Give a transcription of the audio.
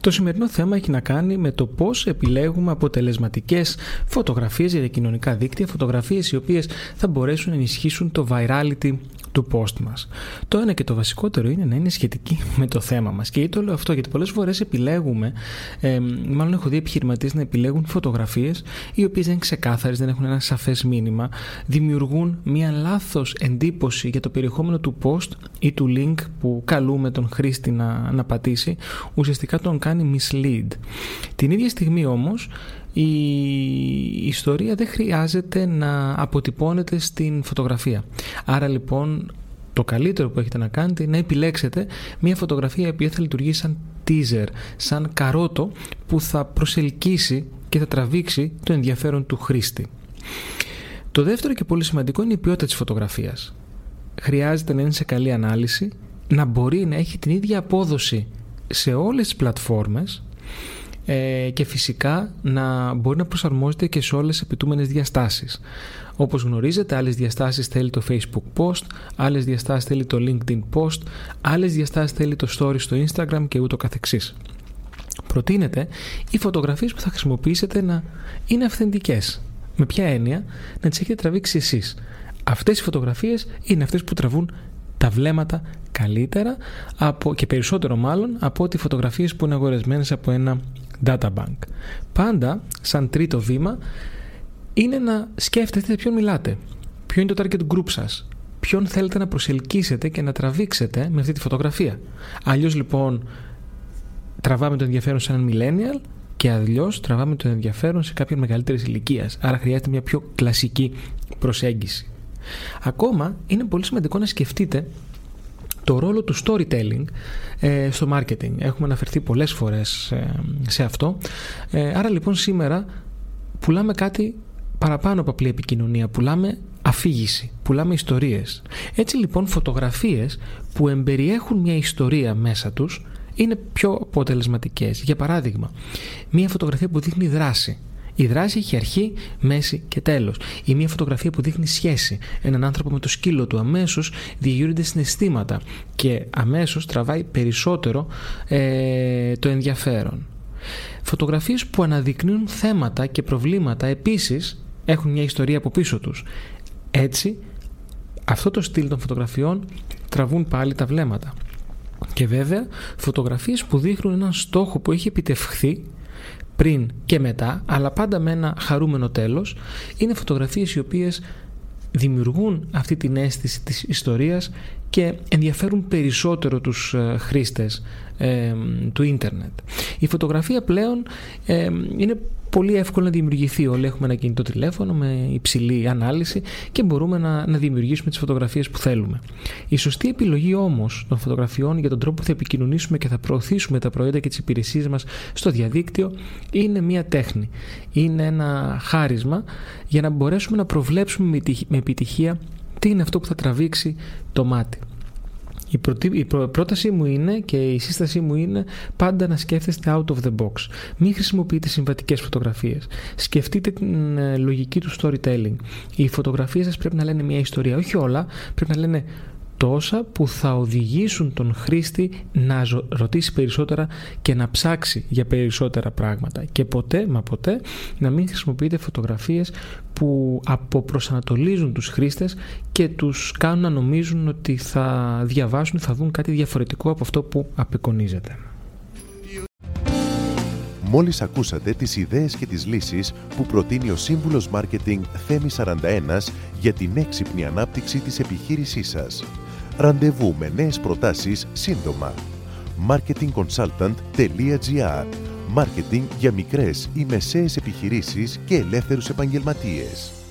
Το σημερινό θέμα έχει να κάνει με το πώς επιλέγουμε αποτελεσματικές φωτογραφίες για τα κοινωνικά δίκτυα, φωτογραφίες οι οποίες θα μπορέσουν να ενισχύσουν το virality του post μας. Το ένα και το βασικότερο είναι να είναι σχετική με το θέμα μας. Και το λέω αυτό γιατί πολλές φορές επιλέγουμε, μάλλον έχω δει επιχειρηματίες να επιλέγουν φωτογραφίες οι οποίες δεν είναι ξεκάθαρες, δεν έχουν ένα σαφές μήνυμα, δημιουργούν μια λάθος εντύπωση για το περιεχόμενο του post ή του link που καλούμε τον χρήστη να πατήσει, ουσιαστικά τον κάνει mislead. Την ίδια στιγμή όμως η ιστορία δεν χρειάζεται να αποτυπώνεται στην φωτογραφία. Άρα λοιπόν το καλύτερο που έχετε να κάνετε είναι να επιλέξετε μια φωτογραφία η οποία θα λειτουργήσει σαν teaser, σαν καρότο που θα προσελκύσει και θα τραβήξει το ενδιαφέρον του χρήστη. Το δεύτερο και πολύ σημαντικό είναι η ποιότητα της φωτογραφίας. Χρειάζεται να είναι σε καλή ανάλυση, να μπορεί να έχει την ίδια απόδοση σε όλες τις πλατφόρμες και φυσικά να μπορεί να προσαρμόζεται και σε όλες τις επιτούμενες διαστάσεις. Όπως γνωρίζετε, άλλες διαστάσεις θέλει το Facebook post, άλλες διαστάσεις θέλει το LinkedIn post, άλλες διαστάσεις θέλει το story στο Instagram και ούτω καθεξής. Προτείνεται οι φωτογραφίες που θα χρησιμοποιήσετε να είναι αυθεντικές. Με ποια έννοια? Να τις έχετε τραβήξει εσείς. Αυτές οι φωτογραφίες είναι αυτές που τραβούν τα βλέμματα καλύτερα και περισσότερο μάλλον από ότι φωτογραφίες που είναι αγορασμένες από ένα data bank. Πάντα, σαν τρίτο βήμα, είναι να σκέφτεστε ποιον μιλάτε, ποιο είναι το target group σας, ποιον θέλετε να προσελκύσετε και να τραβήξετε με αυτή τη φωτογραφία. Αλλιώς λοιπόν τραβάμε το ενδιαφέρον σε έναν millennial και αλλιώς τραβάμε το ενδιαφέρον σε κάποιον μεγαλύτερης ηλικίας. Άρα χρειάζεται μια πιο κλασική προσέγγιση. Ακόμα είναι πολύ σημαντικό να σκεφτείτε το ρόλο του storytelling στο marketing. Έχουμε αναφερθεί πολλές φορές σε αυτό. Άρα λοιπόν σήμερα πουλάμε κάτι παραπάνω από απλή επικοινωνία, πουλάμε αφήγηση, πουλάμε ιστορίες. Έτσι λοιπόν φωτογραφίες που εμπεριέχουν μια ιστορία μέσα τους είναι πιο αποτελεσματικές. Για παράδειγμα, μια φωτογραφία που δείχνει δράση. Η δράση έχει αρχή, μέση και τέλος. Ή μια φωτογραφία που δείχνει σχέση. Έναν άνθρωπο με το σκύλο του, αμέσως διηγούνται συναισθήματα και αμέσως τραβάει περισσότερο το ενδιαφέρον. Φωτογραφίες που αναδεικνύουν θέματα και προβλήματα επίσης έχουν μια ιστορία από πίσω τους. Έτσι, αυτό το στυλ των φωτογραφιών τραβούν πάλι τα βλέμματα. Και βέβαια, φωτογραφίες που δείχνουν έναν στόχο που έχει επιτευχθεί πριν και μετά, αλλά πάντα με ένα χαρούμενο τέλος, είναι φωτογραφίες οι οποίες δημιουργούν αυτή την αίσθηση της ιστορίας και ενδιαφέρουν περισσότερο τους χρήστες του ίντερνετ. Η φωτογραφία πλέον είναι πολύ εύκολο να δημιουργηθεί. Όλοι έχουμε ένα κινητό τηλέφωνο με υψηλή ανάλυση και μπορούμε να δημιουργήσουμε τις φωτογραφίες που θέλουμε. Η σωστή επιλογή όμως των φωτογραφιών για τον τρόπο που θα επικοινωνήσουμε και θα προωθήσουμε τα προϊόντα και τις υπηρεσίες μας στο διαδίκτυο είναι μια τέχνη. Είναι ένα χάρισμα για να μπορέσουμε να προβλέψουμε με επιτυχία τι είναι αυτό που θα τραβήξει το μάτι. Η πρότασή μου είναι και η σύστασή μου είναι πάντα να σκέφτεστε out of the box. Μην χρησιμοποιείτε συμβατικές φωτογραφίες. Σκεφτείτε την λογική του storytelling. Οι φωτογραφίες σας πρέπει να λένε μια ιστορία. Όχι όλα, πρέπει να λένε τόσα που θα οδηγήσουν τον χρήστη να ρωτήσει περισσότερα και να ψάξει για περισσότερα πράγματα. Και ποτέ μα ποτέ να μην χρησιμοποιείτε φωτογραφίες που αποπροσανατολίζουν τους χρήστες και τους κάνουν να νομίζουν ότι θα διαβάσουν, θα δουν κάτι διαφορετικό από αυτό που απεικονίζεται. Μόλις ακούσατε τις ιδέες και τις λύσεις που προτείνει ο σύμβουλος Μάρκετινγκ Θέμης 41 για την έξυπνη ανάπτυξη της επιχείρησής σας. Ραντεβού με νέες προτάσεις σύντομα. marketingconsultant.gr. Μάρκετινγκ για μικρές ή μεσαίες επιχειρήσεις και ελεύθερους επαγγελματίες.